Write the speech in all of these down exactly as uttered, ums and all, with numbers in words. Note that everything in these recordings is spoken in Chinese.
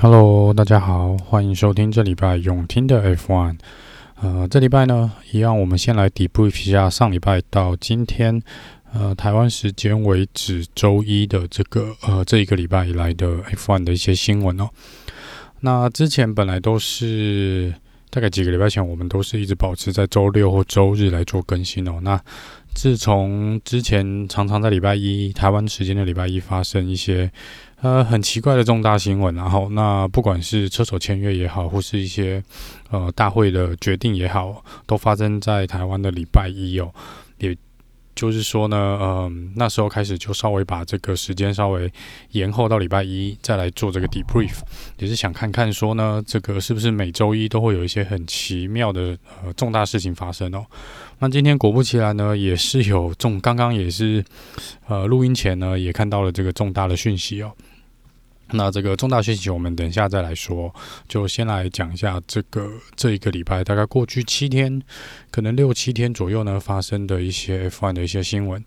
Hello， 大家好，欢迎收听这礼拜永听的 F 一。呃，这礼拜呢，一样我们先来 debrief 一下上礼拜到今天，呃，台湾时间为止周一的这个呃这一个礼拜以来的 F 一 的一些新闻哦。那之前本来都是大概几个礼拜前，我们都是一直保持在周六或周日来做更新哦。那自从之前常常在礼拜一台湾时间的礼拜一发生一些呃很奇怪的重大新闻，然后那不管是车手签约也好，或是一些呃大会的决定也好，都发生在台湾的礼拜一哦。也就是说呢，呃那时候开始就稍微把这个时间稍微延后到礼拜一再来做这个 debrief， 也是想看看说呢，这个是不是每周一都会有一些很奇妙的呃重大事情发生哦。那今天果不其然呢，也是有重，刚刚也是，呃，录音前呢也看到了这个重大的讯息哦。那这个重大讯息我们等一下再来说，就先来讲一下这个这一个礼拜大概过去七天，可能六七天左右呢发生的一些 F 一 的一些新闻。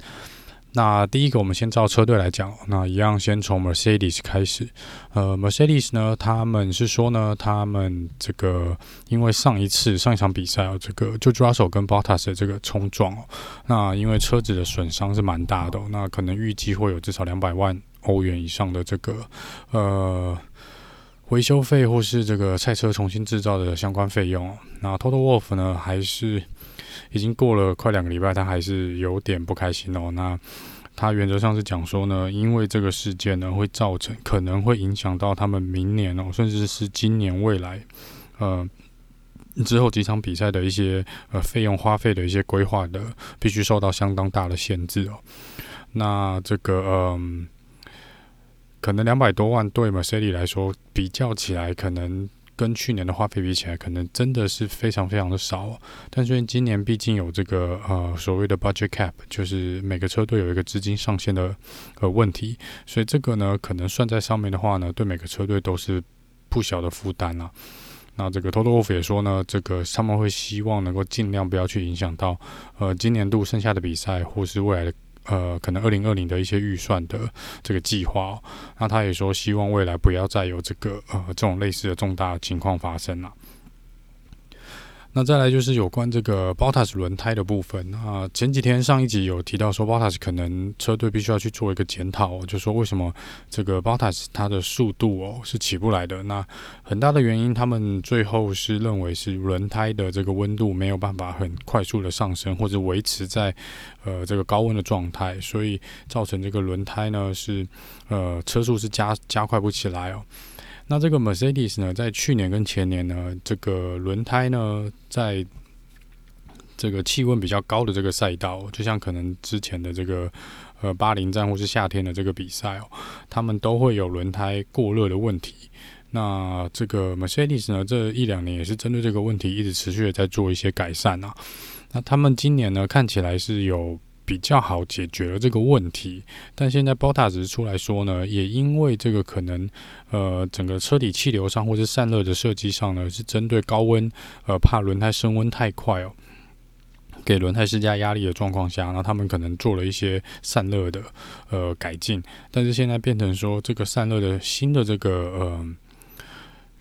那第一个，我们先照车队来讲，那一样先从 Mercedes 开始。呃 ，Mercedes 呢，他们是说呢，他们这个因为上一次上一场比赛哦，这个 George Russell 跟 Bottas 的这个冲撞哦，那因为车子的损伤是蛮大的哦，那可能预计会有至少两百万欧元以上的这个呃。维修费或是这个赛车重新制造的相关费用哦。那 Toto Wolff 呢，还是已经过了快两个礼拜，他还是有点不开心哦。那他原则上是讲说呢，因为这个事件呢，会造成可能会影响到他们明年哦，甚至是今年未来呃之后几场比赛的一些呃费用花费的一些规划的，必须受到相当大的限制哦。那这个嗯。呃可能两百多万对 Mercedes 来说，比较起来，可能跟去年的花费比起来，可能真的是非常非常的少哦。但是今年毕竟有这个呃所谓的 budget cap， 就是每个车队有一个资金上限的呃问题，所以这个呢，可能算在上面的话呢，对每个车队都是不小的负担啦。那这个 Toto Wolff 也说呢，这个他们会希望能够尽量不要去影响到呃今年度剩下的比赛或是未来的。呃，可能二零二零的一些预算的这个计划哦，那他也说希望未来不要再有这个呃这种类似的重大情况发生啦。那再来就是有关这个 Bottas 轮胎的部分啊，前几天上一集有提到说 Bottas 可能车队必须要去做一个检讨哦，就说为什么这个 Bottas 它的速度哦是起不来的，那很大的原因他们最后是认为是轮胎的这个温度没有办法很快速的上升或者维持在呃这个高温的状态，所以造成这个轮胎呢是呃车速是加加快不起来哦。那这个 Mercedes 呢，在去年跟前年呢，这个轮胎呢，在这个气温比较高的这个赛道，就像可能之前的这个呃巴林站或是夏天的这个比赛哦，他们都会有轮胎过热的问题。那这个 Mercedes 呢，这一两年也是针对这个问题一直持续的在做一些改善啊。那他们今年呢，看起来是有比较好解决了这个问题，但现在Bottas出来说呢，也因为这个可能呃整个车底气流上或是散热的设计上呢，是针对高温呃怕轮胎升温太快哦，给轮胎施加压力的状况下，那他们可能做了一些散热的呃改进，但是现在变成说这个散热的新的这个呃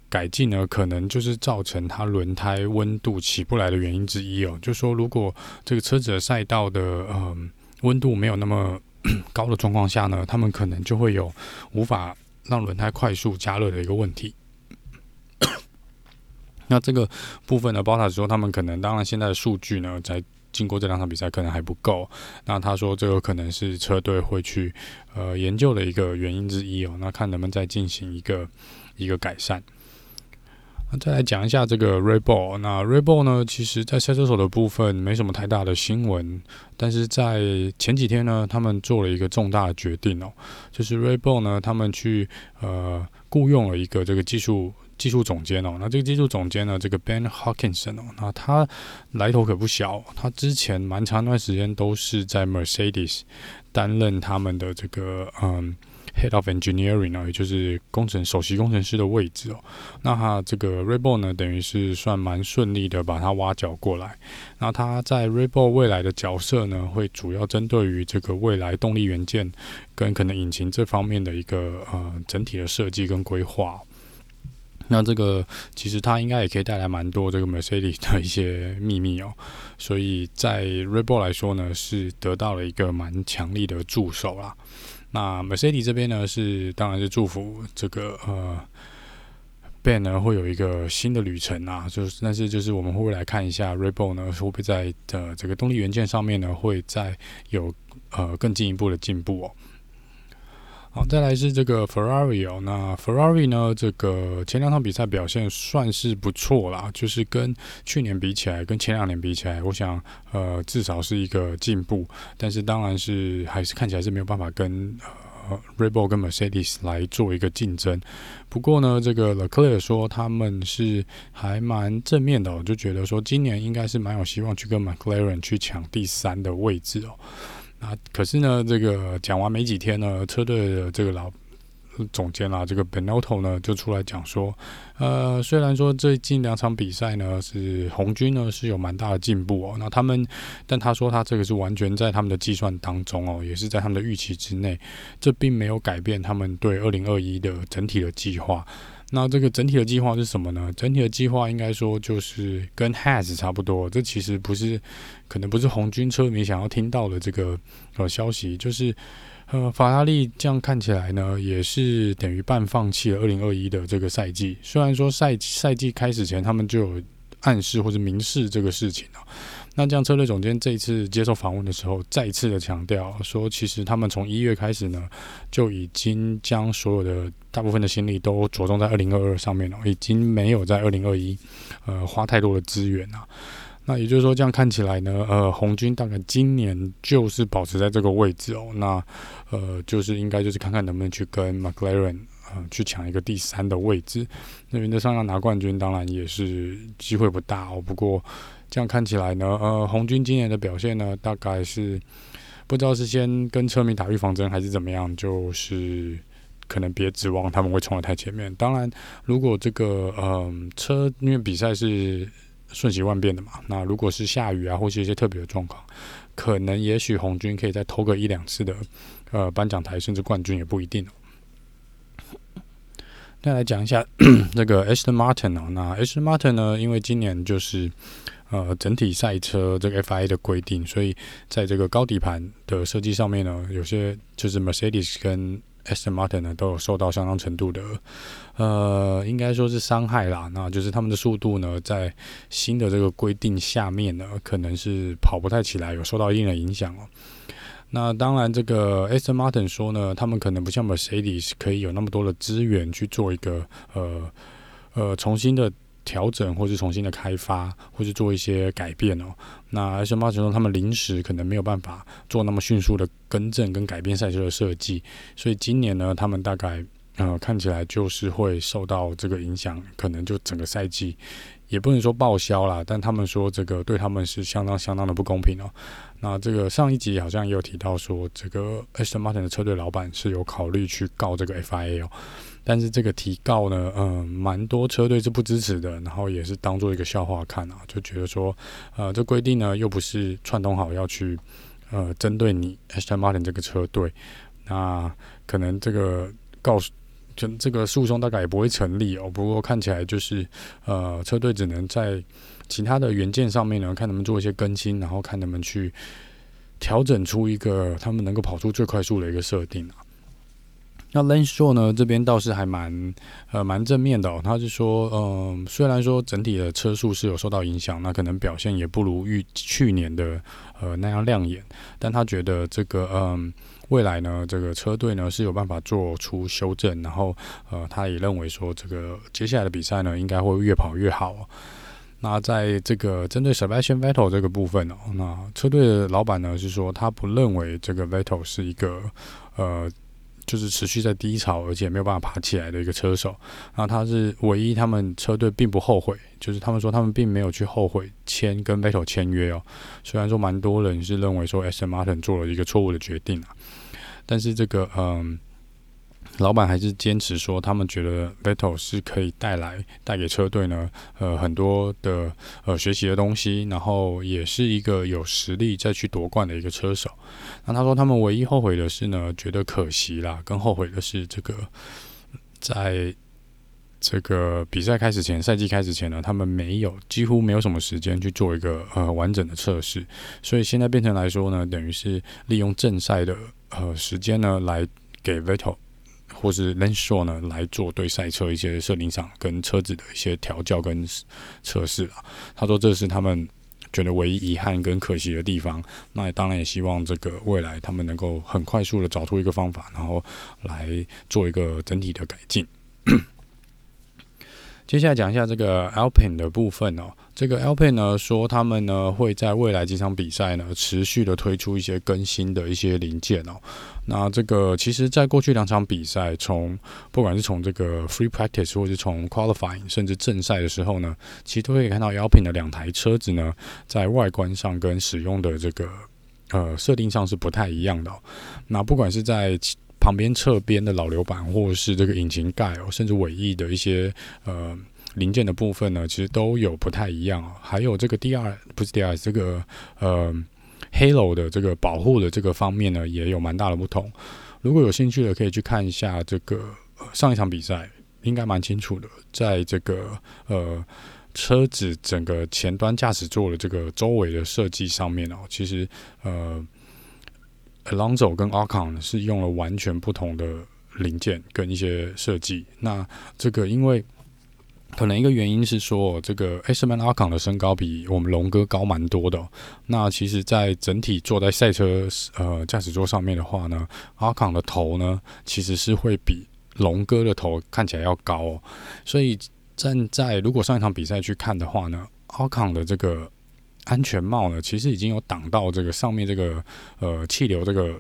改进呢，可能就是造成它轮胎温度起不来的原因之一哦。就说如果这个车子的赛道的呃温度没有那么高的状况下呢，他们可能就会有无法让轮胎快速加热的一个问题。那这个部分呢，包括说他们可能当然现在的数据呢，在经过这两场比赛可能还不够，那他说这个可能是车队会去呃研究的一个原因之一哦。那看能不能再进行一个一个改善。那再来讲一下这个 Red Bull， 那 Red Bull 呢，其实在赛车手的部分没什么太大的新闻，但是在前几天呢，他们做了一个重大的决定哦，就是 Red Bull 呢，他们去呃雇佣了一个这个技术技术总监哦，那这个技术总监呢，这个 Ben Hawkinson 哦，那他来头可不小，他之前蛮长一段时间都是在 Mercedes 担任他们的这个嗯。Head of Engineering 呢，也就是工程首席工程师的位置哦。那他这个 Red Bull 呢，等于是算蛮顺利的把他挖角过来。那他在 Red Bull 未来的角色呢，会主要针对于这个未来动力元件跟可能引擎这方面的一个呃整体的设计跟规划。那这个其实它应该也可以带来蛮多这个 Mercedes 的一些秘密哦，所以在 Red Bull 来说呢，是得到了一个蛮强力的助手啦。那 Mercedes 这边呢，是当然是祝福这个呃 Ben 呢会有一个新的旅程啊，就是但是就是我们会来看一下 Red Bull 呢会不会在呃这个动力元件上面呢会再有呃更进一步的进步哦。好，再来是这个 Ferrari 哦，那 Ferrari 呢，这个前两场比赛表现算是不错啦，就是跟去年比起来，跟前两年比起来，我想呃至少是一个进步，但是当然是还是看起来是没有办法跟呃 Red Bull 跟 Mercedes 来做一个竞争。不过呢，这个 Leclerc 说他们是还蛮正面的、哦，就觉得说今年应该是蛮有希望去跟 McLaren 去抢第三的位置哦。那可是呢，这个讲完没几天呢，车队的这个老总监啦，这个 Binotto 呢就出来讲说，呃，虽然说最近两场比赛呢是红军呢是有蛮大的进步哦，那他们，但他说他这个是完全在他们的计算当中哦，也是在他们的预期之内，这并没有改变他们对二零二一的整体的计划。那这个整体的计划是什么呢？整体的计划应该说就是跟 Haas 差不多，这其实不是，可能不是红军车迷想要听到的这个呃消息，就是呃法拉利这样看起来呢，也是等于半放弃了二零二一的这个赛季。虽然说赛赛季开始前他们就有暗示或者明示这个事情啊。那这样车队总监这一次接受访问的时候再次的强调说，其实他们从一月开始呢就已经将所有的大部分的心力都着重在二零二二上面了，已经没有在二零二一呃花太多的资源啊。那也就是说这样看起来呢，呃红军大概今年就是保持在这个位置哦，那呃就是应该就是看看能不能去跟 McLaren呃、去抢一个第三的位置，那原则上要拿冠军当然也是机会不大哦。不过这样看起来呢，呃，红军今年的表现呢，大概是不知道是先跟车迷打预防针还是怎么样，就是可能别指望他们会冲得太前面。当然，如果这个呃车因为比赛是瞬息万变的嘛，那如果是下雨啊，或是一些特别的状况，可能也许红军可以再偷个一两次的呃颁奖台，甚至冠军也不一定哦。再来讲一下这个 Aston Martin 哦，那 Aston Martin 呢，因为今年就是呃整体赛车这个 F I A 的规定，所以在这个高底盘的设计上面呢，有些就是 Mercedes 跟 Aston Martin 呢都有受到相当程度的呃应该说是伤害啦，那就是他们的速度呢在新的这个规定下面呢，可能是跑不太起来，有受到一定的影响哦。那当然，这个 Aston Martin 说呢，他们可能不像 Mercedes 可以有那么多的资源去做一个呃呃重新的调整，或是重新的开发，或是做一些改变哦。那 Aston Martin 说，他们临时可能没有办法做那么迅速的更正跟改变赛车的设计，所以今年呢，他们大概呃看起来就是会受到这个影响，可能就整个赛季。也不能说报销啦，但他们说这个对他们是相当相当的不公平哦。那这个上一集好像也有提到说，这个 Aston Martin 的车队老板是有考虑去告这个 F I A 哦，但是这个提告呢，嗯，蛮多车队是不支持的，然后也是当做一个笑话看啊，就觉得说，呃，这规定呢又不是串通好要去呃针对你 Aston Martin 这个车队，那可能这个告诉。这个诉讼大概也不会成立哦，不过看起来就是呃，车队只能在其他的元件上面呢，看他们做一些更新，然后看他们去调整出一个他们能够跑出最快速的一个设定啊。那 Lane Shaw 呢这边倒是还蛮呃蛮正面的哦，他是说嗯、呃，虽然说整体的车速是有受到影响，那可能表现也不如预去年的呃那样亮眼，但他觉得这个嗯。呃未来呢，这个车队呢是有办法做出修正，然后呃，他也认为说，这个接下来的比赛呢，应该会越跑越好哦。那在这个针对 Sebastian Vettel 这个部分哦，那车队的老板呢是说，他不认为这个 Vettel 是一个呃，就是持续在低潮而且没有办法爬起来的一个车手。那他是唯一，他们车队并不后悔，就是他们说他们并没有去后悔签跟 Vettel 签约哦。虽然说蛮多人是认为说 Aston Martin 做了一个错误的决定啊。但是这个嗯，老板还是坚持说，他们觉得 Vettel 是可以带来带给车队呢，呃，很多的呃学习的东西，然后也是一个有实力再去夺冠的一个车手。那他说，他们唯一后悔的是呢，觉得可惜啦，更后悔的是这个在这个比赛开始前，赛季开始前呢，他们没有几乎没有什么时间去做一个呃完整的测试，所以现在变成来说呢，等于是利用正赛的呃时间呢，来给 Vettel 或是 Lane Shaw 呢来做对赛车一些设定上跟车子的一些调教跟测试啦。他说这是他们觉得唯一遗憾跟可惜的地方，那也当然也希望这个未来他们能够很快速的找出一个方法，然后来做一个整体的改进。接下来讲一下这个 Alpine 的部分哦。这个 Alpine 呢说他们呢会在未来几场比赛呢持续的推出一些更新的一些零件哦。那这个其实在过去两场比赛，从不管是从这个 free practice 或是从 qualifying 甚至正赛的时候呢，其实都可以看到 Alpine 的两台车子呢在外观上跟使用的这个呃设定上是不太一样的哦。那不管是在旁边侧边的老流板，或是这个引擎盖哦，甚至尾翼的一些呃零件的部分呢，其实都有不太一样哦。还有这个 D R 不是 D R S 这个呃 Halo 的这个保护的这个方面呢，也有蛮大的不同。如果有兴趣的，可以去看一下这个、呃、上一场比赛，应该蛮清楚的，在这个呃。车子整个前端驾驶座的这个周围的设计上面哦，其实呃。Alonso 跟 Alcon 是用了完全不同的零件跟一些设计。那这个因为可能一个原因是说，这个 Aston Martin 的身高比我们龙哥高蛮多的、哦。那其实，在整体坐在赛车呃驾驶座上面的话呢 ，Alcon 的头呢其实是会比龙哥的头看起来要高、哦。所以站在如果上一场比赛去看的话呢 ，Alcon 的这个安全帽呢，其实已经有挡到这个上面这个呃气流这个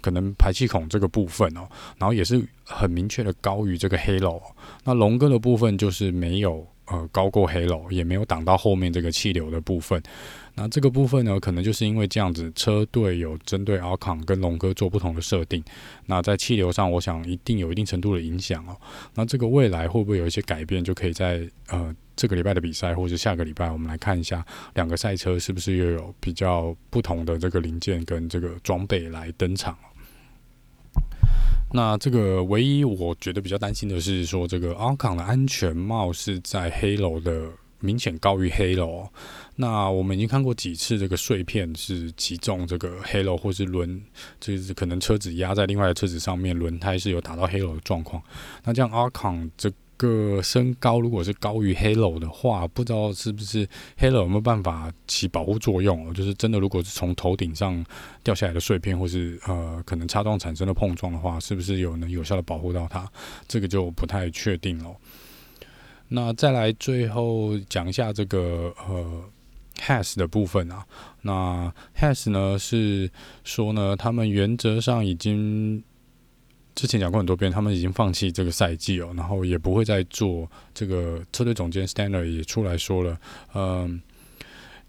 可能排气孔这个部分哦，然后也是很明确的高于这个 Halo、哦。那龙哥的部分就是没有呃高过 Halo， 也没有挡到后面这个气流的部分。那这个部分呢，可能就是因为这样子，车队有针对 Alcon 跟龙哥做不同的设定。那在气流上，我想一定有一定程度的影响哦。那这个未来会不会有一些改变，就可以在呃。这个礼拜的比赛，或者下个礼拜，我们来看一下两个赛车是不是又有比较不同的这个零件跟这个装备来登场。那这个唯一我觉得比较担心的是说，这个 Alcon 的安全帽是在 Halo 的明显高于 Halo。那我们已经看过几次这个碎片是击中这个 Halo， 或是轮就是可能车子压在另外的车子上面，轮胎是有打到 Halo 的状况。那这样 Alcon 这个身高如果是高于 Halo 的话，不知道是不是 Halo 有没有办法起保护作用、哦、就是真的如果是从头顶上掉下来的碎片，或是呃可能擦撞产生的碰撞的话，是不是有能有效的保护到它，这个就不太确定了。那再来最后讲一下这个呃 Haas 的部分啊，那 Haas 呢是说呢，他们原则上已经之前讲过很多遍，他们已经放弃这个赛季哦，然后也不会再做这个。车队总监 Stanley 也出来说了，嗯，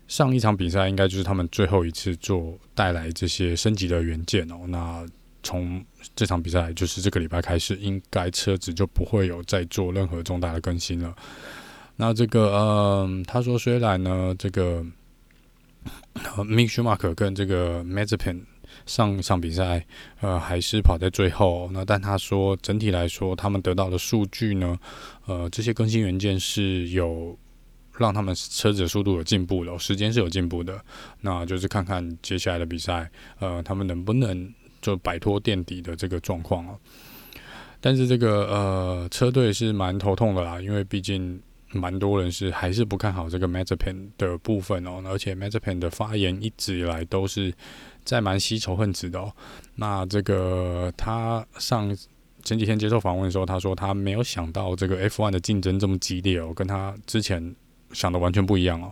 上一场比赛应该就是他们最后一次做带来这些升级的元件哦。那从这场比赛就是这个礼拜开始，应该车子就不会有再做任何重大的更新了。那这个，嗯，他说虽然呢，这个 Mick Schumacher 跟这个 Mazepin。上一场比赛，呃，还是跑在最后。那但他说，整体来说，他们得到的数据呢，呃，这些更新元件是有让他们车子的速度有进步的，时间是有进步的。那就是看看接下来的比赛，呃，他们能不能就摆脱垫底的这个状况哦。但是这个呃，车队是蛮头痛的啦，因为毕竟。蛮多人是还是不看好这个 Mazepin 的部分哦，而且 Mazepin 的发言一直以来都是在蛮吸仇恨值的哦。那这个他上前几天接受访问的时候，他说他没有想到这个 F 一 的竞争这么激烈哦，跟他之前想的完全不一样哦。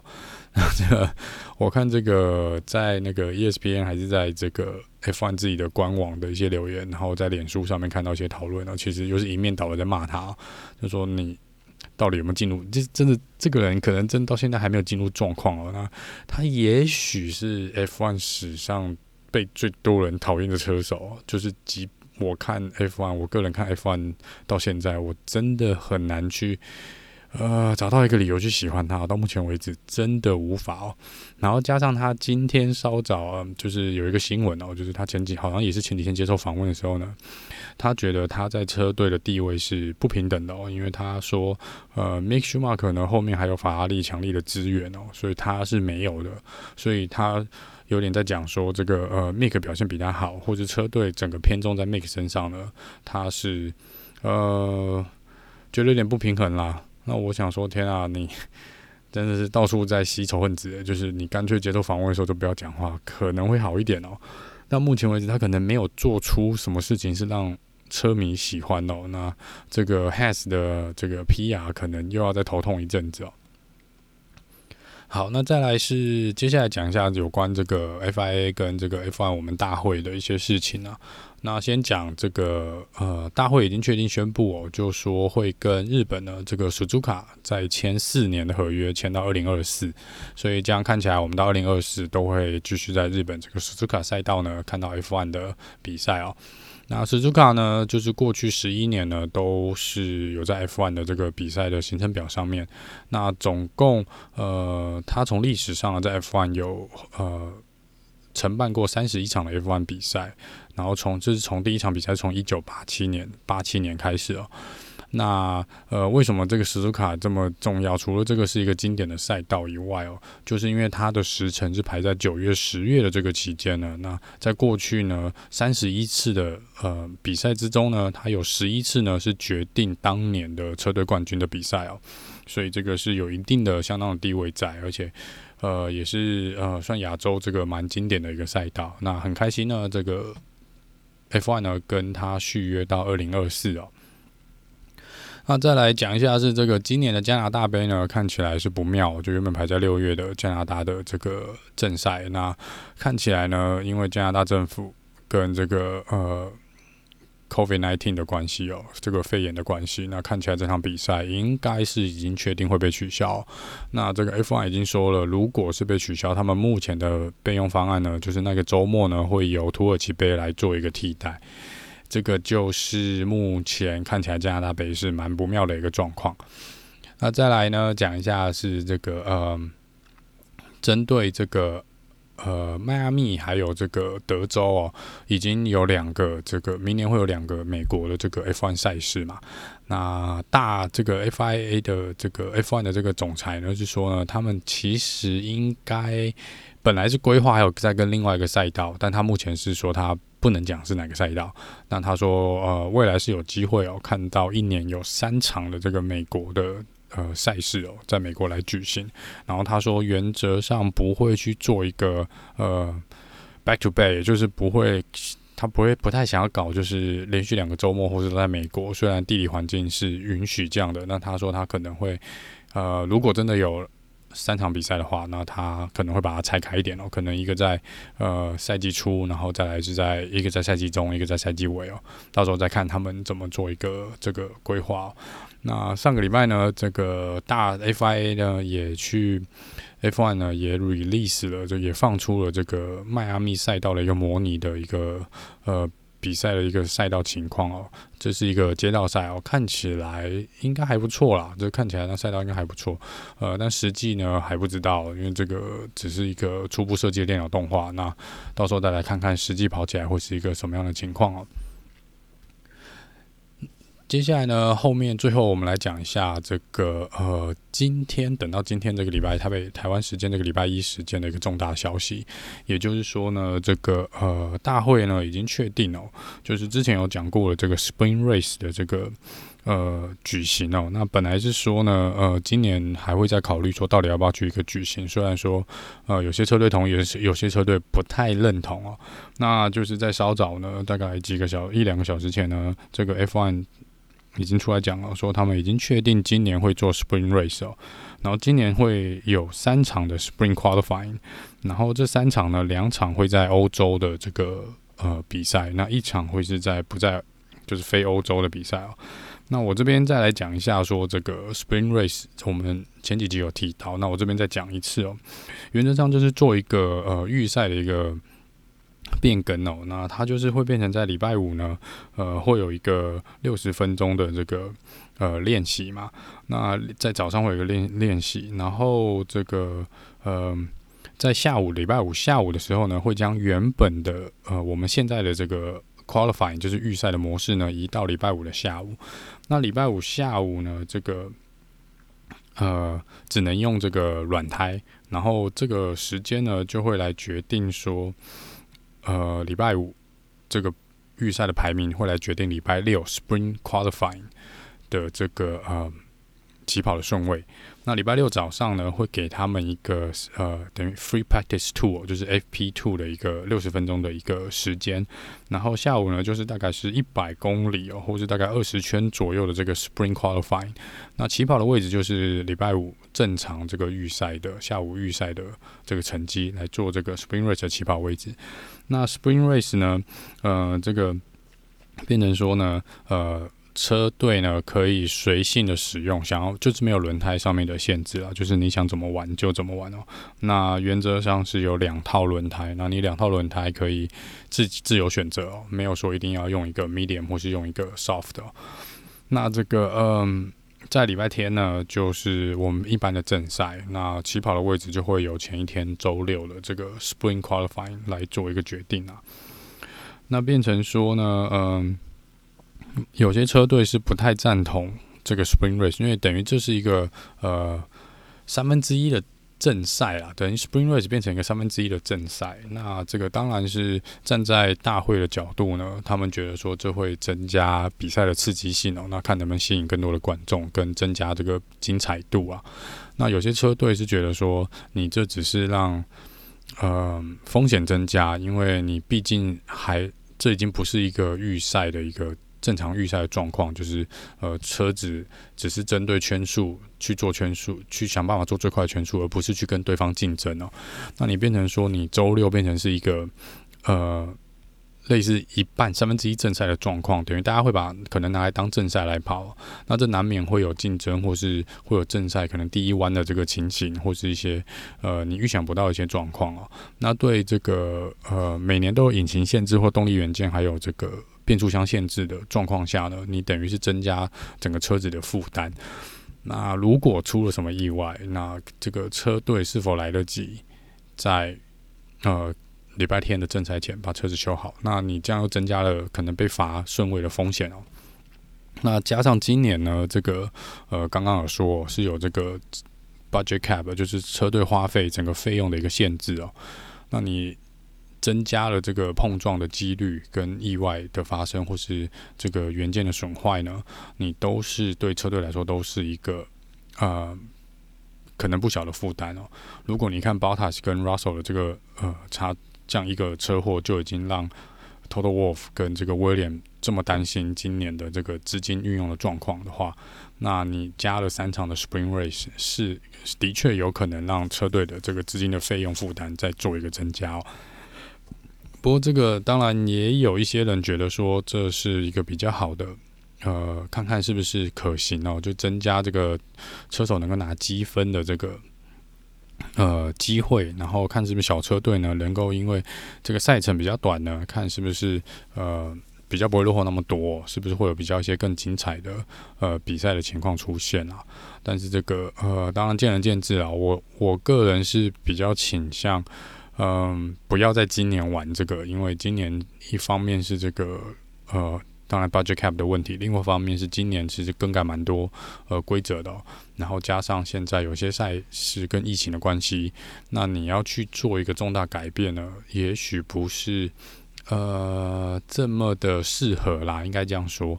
这个我看这个在那个 E S P N 还是在这个 F 一 自己的官网的一些留言，然后在脸书上面看到一些讨论哦，其实又是一面倒的在骂他、哦，就说你。到底有没有进入？这真的，这个人可能真到现在还没有进入状况哦。那他也许是 F 一 史上被最多人讨厌的车手、哦，就是即我看 F 一，我个人看 F 一 到现在，我真的很难去呃找到一个理由去喜欢他，到目前为止真的无法哦。然后加上他今天稍早、嗯、就是有一个新闻哦，就是他前几好像也是前几天接受访问的时候呢，他觉得他在车队的地位是不平等的哦，因为他说呃 Mick Schumacher 呢后面还有法拉利强力的资源哦，所以他是没有的，所以他有点在讲说这个呃 Mick 表现比他好，或者车队整个偏重在 Mick 身上呢，他是呃觉得有点不平衡啦。那我想说，天啊，你真的是到处在吸仇恨值，就是你干脆接受访问的时候就不要讲话，可能会好一点哦。但目前为止，他可能没有做出什么事情是让车迷喜欢哦。那这个 Haas 的这个 P R 可能又要再头痛一阵子哦。好，那再来是接下来讲一下有关这个 F I A 跟这个 F 一 我们大会的一些事情啊。那先讲这个呃，大会已经确定宣布哦，就说会跟日本的这个 Suzuka 再签四年的合约，签到二零二四，所以这样看起来，我们到二零二四都会继续在日本这个 Suzuka 赛道呢看到 F 一 的比赛哦。那 Suzuka 呢，就是过去十一年呢都是有在 F 一 的这个比赛的行程表上面。那总共呃，他从历史上在 F 一 有呃。承办过三十一场的 F 一 比赛，然后从这、就是从第一场比赛从一九八七年八七年开始哦。那呃，为什么这个Suzuka这么重要？除了这个是一个经典的赛道以外哦，就是因为它的时程是排在九月、十月的这个期间呢。那在过去呢，三十一次的呃比赛之中呢，它有十一次呢是决定当年的车队冠军的比赛哦。所以这个是有一定的相当的地位在，而且。呃，也是呃，算亚洲这个蛮经典的一个赛道。那很开心呢，这个 F 一 呢跟他续约到二零二四哦。那再来讲一下是这个今年的加拿大杯呢，看起来是不妙，就原本排在六月的加拿大的这个正赛，那看起来呢，因为加拿大政府跟这个呃。COVID 十九 的关系哦，这个肺炎的关系，那看起来这场比赛应该是已经确定会被取消。那这个 F 一 已经说了，如果是被取消，他们目前的备用方案呢，就是那个周末呢会由土耳其杯来做一个替代。这个就是目前看起来加拿大杯是蛮不妙的一个状况。那再来呢，讲一下是这个呃，针对这个。呃，迈阿密还有这个德州哦，已经有两个这个明年会有两个美国的这个 F 一 赛事嘛。那大这个 F I A 的这个 F 一 的这个总裁呢，是说呢，他们其实应该本来是规划还有再跟另外一个赛道，但他目前是说他不能讲是哪个赛道。那他说呃，未来是有机会哦，看到一年有三场的这个美国的。呃，赛事哦，在美国来举行。然后他说，原则上不会去做一个呃 back to back， 也就是不会，他不会不太想要搞，就是连续两个周末或者在美国。虽然地理环境是允许这样的，那他说他可能会呃，如果真的有三场比赛的话，那他可能会把它拆开一点哦，可能一个在呃赛季初，然后再来是在一个在赛季中，一个在赛季尾哦。到时候再看他们怎么做一个这个规划哦。那上个礼拜呢，这个大 F I A 呢也去 F 一 呢也 release 了，就也放出了这个迈阿密赛道的一个模拟的一个呃比赛的一个赛道情况哦。这是一个街道赛哦，看起来应该还不错啦，这看起来那赛道应该还不错，呃，但实际呢还不知道，因为这个只是一个初步设计的电脑动画，那到时候再来看看实际跑起来会是一个什么样的情况哦。接下来呢，后面最后我们来讲一下这个呃，今天等到今天这个礼拜台北台湾时间这个礼拜一时间的一个重大消息，也就是说呢，这个呃大会呢已经确定哦，就是之前有讲过的这个 Sprint Race 的这个呃举行哦，那本来是说呢，呃，今年还会再考虑说到底要不要去一个举行，虽然说呃有些车队同意，有些车队不太认同哦，那就是在稍早呢，大概几个小一两个小时前呢，这个 F 一。已经出来讲了，说他们已经确定今年会做 Spring Race 哦，然后今年会有三场的 Spring Qualifying， 然后这三场呢，两场会在欧洲的这个呃比赛，那一场会是在不在就是非欧洲的比赛哦。那我这边再来讲一下，说这个 Spring Race 我们前几集有提到，那我这边再讲一次哦。原则上就是做一个呃预赛的一个。变更哦，那它就是会变成在礼拜五呢，呃，会有一个六十分钟的这个呃练习嘛。那在早上会有一个练练习，然后这个呃，在下午礼拜五下午的时候呢，会将原本的呃我们现在的这个 qualifying 就是预赛的模式呢，移到礼拜五的下午。那礼拜五下午呢，这个呃只能用这个软胎，然后这个时间呢就会来决定说。呃，礼拜五这个预赛的排名会来决定礼拜六 Spring Qualifying 的这个呃起跑的顺位。那礼拜六早上呢，会给他们一个呃等于 Free Practice Two， 就是 F P 二 的一个六十分钟的一个时间。然后下午呢，就是大概是一百公里哦，或是大概二十圈左右的这个 Spring Qualifying。那起跑的位置就是礼拜五正常这个预赛的下午预赛的这个成绩来做这个 Spring Race 的起跑位置。那 Spring Race 呢，呃，这个变成说呢，呃。车队呢可以随性的使用，想要就是没有轮胎上面的限制啦，就是你想怎么玩就怎么玩哦。那原则上是有两套轮胎，那你两套轮胎可以自自由选择哦，没有说一定要用一个 medium 或是用一个 soft 哦。那这个嗯，在礼拜天呢，就是我们一般的正赛，那起跑的位置就会由前一天周六的这个 Spring Qualifying 来做一个决定啊。那变成说呢，嗯。有些车队是不太赞同这个 Spring Race， 因为等于这是一个呃三分之一的正赛啊，等于 Spring Race 变成一个三分之一的正赛。那这个当然是站在大会的角度呢，他们觉得说这会增加比赛的刺激性哦，那看能不能吸引更多的观众，跟增加这个精彩度啊。那有些车队是觉得说，你这只是让呃风险增加，因为你毕竟还这已经不是一个预赛的一个。正常预赛的状况就是，呃，车子只是针对圈数去做圈数，去想办法做最快的圈数，而不是去跟对方竞争哦。那你变成说，你周六变成是一个，呃，类似一半三分之一正赛的状况，等于大家会把可能拿来当正赛来跑哦。那这难免会有竞争，或是会有正赛可能第一弯的这个情形，或是一些呃你预想不到的一些状况哦。那对这个呃每年都有引擎限制或动力元件，还有这个。变速箱限制的状况下呢，你等于是增加整个车子的负担。那如果出了什么意外，那这个车队是否来得及在呃礼拜天的正赛前把车子修好？那你这样又增加了可能被罚顺位的风险哦。那加上今年呢，这个呃刚刚有说是有这个 budget cap， 就是车队花费整个费用的一个限制哦。那你。增加了这个碰撞的几率跟意外的发生，或是这个元件的损坏呢，你都是对车队来说都是一个呃可能不小的负担哦。如果你看 Bottas 跟 Russell 的这个呃差这样一个车祸，就已经让 Toto Wolff 跟这个 William 这么担心今年的这个资金运用的状况的话，那你加了三场的 Spring Race 是的确有可能让车队的这个资金的费用负担再做一个增加哦。不过这个当然也有一些人觉得说这是一个比较好的，呃，看看是不是可行哦，就增加这个车手能够拿积分的这个呃机会，然后看是不是小车队呢能够因为这个赛程比较短呢，看是不是呃比较不会落后那么多，是不是会有比较一些更精彩的呃比赛的情况出现啊？但是这个呃当然见仁见智啊，我我个人是比较倾向。嗯，不要在今年玩这个，因为今年一方面是这个呃，当然 budget cap 的问题，另外一方面是今年其实更改蛮多呃规则的哦，然后加上现在有些赛事跟疫情的关系，那你要去做一个重大改变呢，也许不是呃这么的适合啦，应该这样说。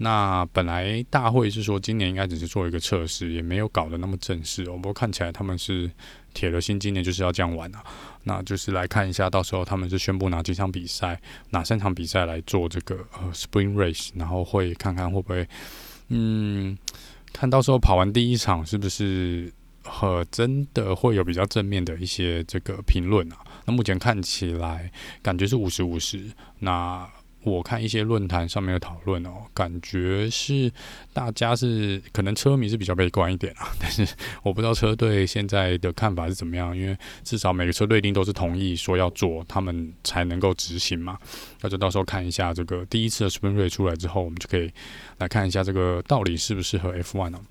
那本来大会是说今年应该只是做一个测试，也没有搞得那么正式哦。不过看起来他们是铁了心，今年就是要这样玩啊。那就是来看一下，到时候他们是宣布哪几场比赛、哪三场比赛来做这个呃 Spring Race， 然后会看看会不会，嗯，看到时候跑完第一场是不是呃真的会有比较正面的一些这个评论啊。那目前看起来感觉是五十五十，那。我看一些论坛上面有讨论哦，感觉是大家是可能车迷是比较悲观一点啊，但是我不知道车队现在的看法是怎么样，因为至少每个车队一定都是同意说要做，他们才能够执行嘛。那就到时候看一下这个第一次的 Sprint Race 出来之后，我们就可以来看一下这个到底适不适合 F 一 呢、啊？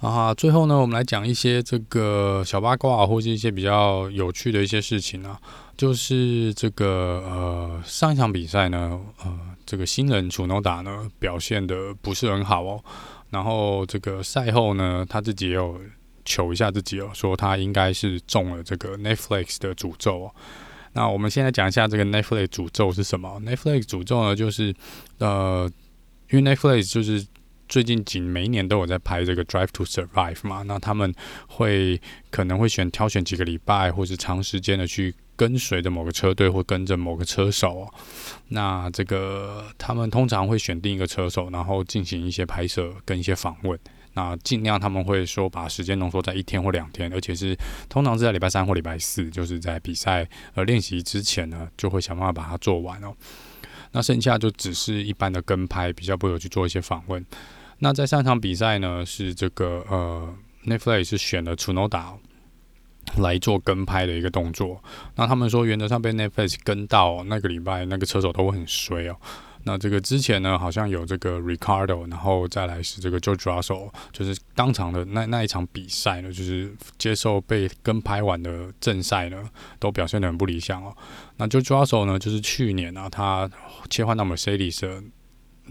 啊，最后呢，我们来讲一些这个小八卦、啊、或是一些比较有趣的一些事情啊。就是这个呃，上一场比赛呢，呃，这个新人Tsunoda呢表现的不是很好哦。然后这个赛后呢，他自己也有求一下自己哦，说他应该是中了这个 Netflix 的诅咒哦。那我们现在讲一下这个 Netflix 诅咒是什么 ？Netflix 诅咒呢，就是呃，因为 Netflix 就是。最近几每一年都有在拍这个 Drive to Survive 嘛，那他们会可能会选挑选几个礼拜，或是长时间的去跟随着某个车队，或跟着某个车手、喔。那这个他们通常会选定一个车手，然后进行一些拍摄跟一些访问。那尽量他们会说把时间浓缩在一天或两天，而且是通常是在礼拜三或礼拜四，就是在比赛呃练习之前呢，就会想办法把它做完哦、喔。那剩下就只是一般的跟拍，比较不会有去做一些访问。那在上场比赛呢，是这个呃 Netflix 是选了 Tsunoda 来做跟拍的一个动作。那他们说原则上被 Netflix 跟到、哦、那个礼拜那个车手都会很衰哦。那这个之前呢，好像有这个 Ricardo， 然后再来是这个 George Russell， 就是当场的那那一场比赛呢，就是接受被跟拍完的正赛呢，都表现得很不理想哦。那 George Russell 呢，就是去年啊，他切换到 Mercedes 的。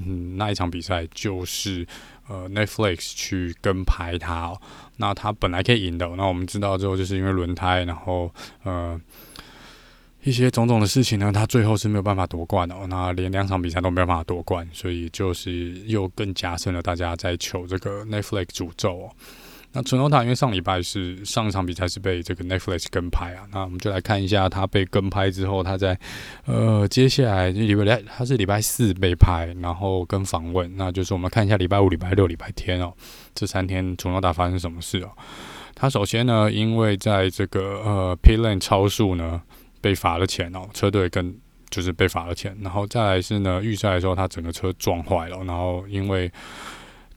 嗯，那一场比赛就是呃 Netflix 去跟拍他、哦，那他本来可以赢的、哦，那我们知道之后，就是因为轮胎，然后呃一些种种的事情呢，他最后是没有办法夺冠的、哦，那连两场比赛都没有办法夺冠，所以就是又更加深了大家在求这个 Netflix 诅咒哦。那Tsunoda因为上礼拜是上一场比赛是被这个 Netflix 跟拍啊，那我们就来看一下他被跟拍之后，他在呃接下来礼拜他是礼拜四被拍，然后跟访问，那就是我们看一下礼拜五、礼拜六、礼拜天哦，这三天Tsunoda发生什么事哦？他首先呢，因为在这个呃 pit lane 超速呢被罚了钱哦，车队跟就是被罚了钱，然后再来是呢预赛的时候他整个车撞坏了，然后因为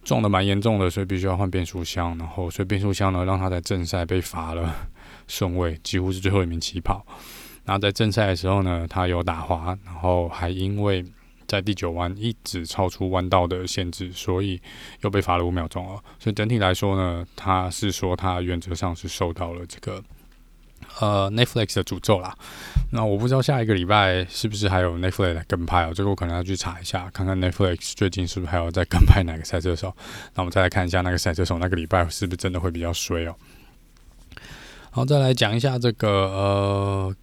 撞得蛮严重的，所以必须要换变速箱，然后所以变速箱呢，让他在正赛被罚了顺位，几乎是最后一名起跑。那在正赛的时候呢，他有打滑，然后还因为在第九弯一直超出弯道的限制，所以又被罚了五秒钟哦。所以整体来说呢，他是说他原则上是受到了这个呃 Netflix 的诅咒啦。那我不知道下一个礼拜是不是还有 Netflix 来跟拍哦，这个我可能要去查一下，看看 Netflix 最近是不是还有在跟拍哪个赛车手。那我们再来看一下那个赛车手那个礼拜是不是真的会比较衰哦。好，再来讲一下这个呃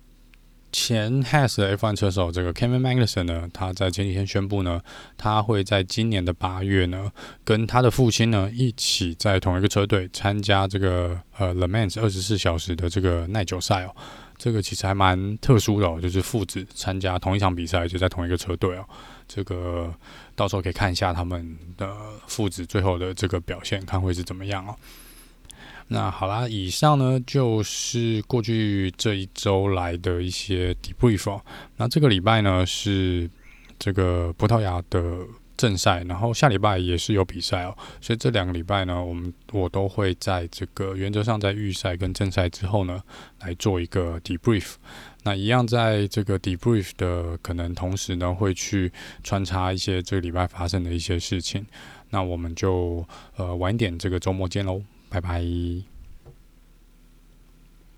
前 Haas 的 F 一 车手这个 Kevin Magnussen 呢，他在前几天宣布呢，他会在今年的八月呢，跟他的父亲呢一起在同一个车队参加这个呃 Le Mans 二十四小时的这个耐久赛哦。这个其实还蛮特殊的哦，就是父子参加同一场比赛，就在同一个车队哦。这个到时候可以看一下他们的父子最后的这个表现，看会是怎么样哦。那好啦，以上呢就是过去这一周来的一些 debrief 哦。那这个礼拜呢是这个葡萄牙的正赛，然后下礼拜也是有比赛哦。所以这两个礼拜呢，我们我都会在这个原则上在预赛跟正赛之后呢来做一个 debrief。那一样在这个 debrief 的可能同时呢会去穿插一些这个礼拜发生的一些事情。那我们就呃晚一点这个周末见喽。拜拜。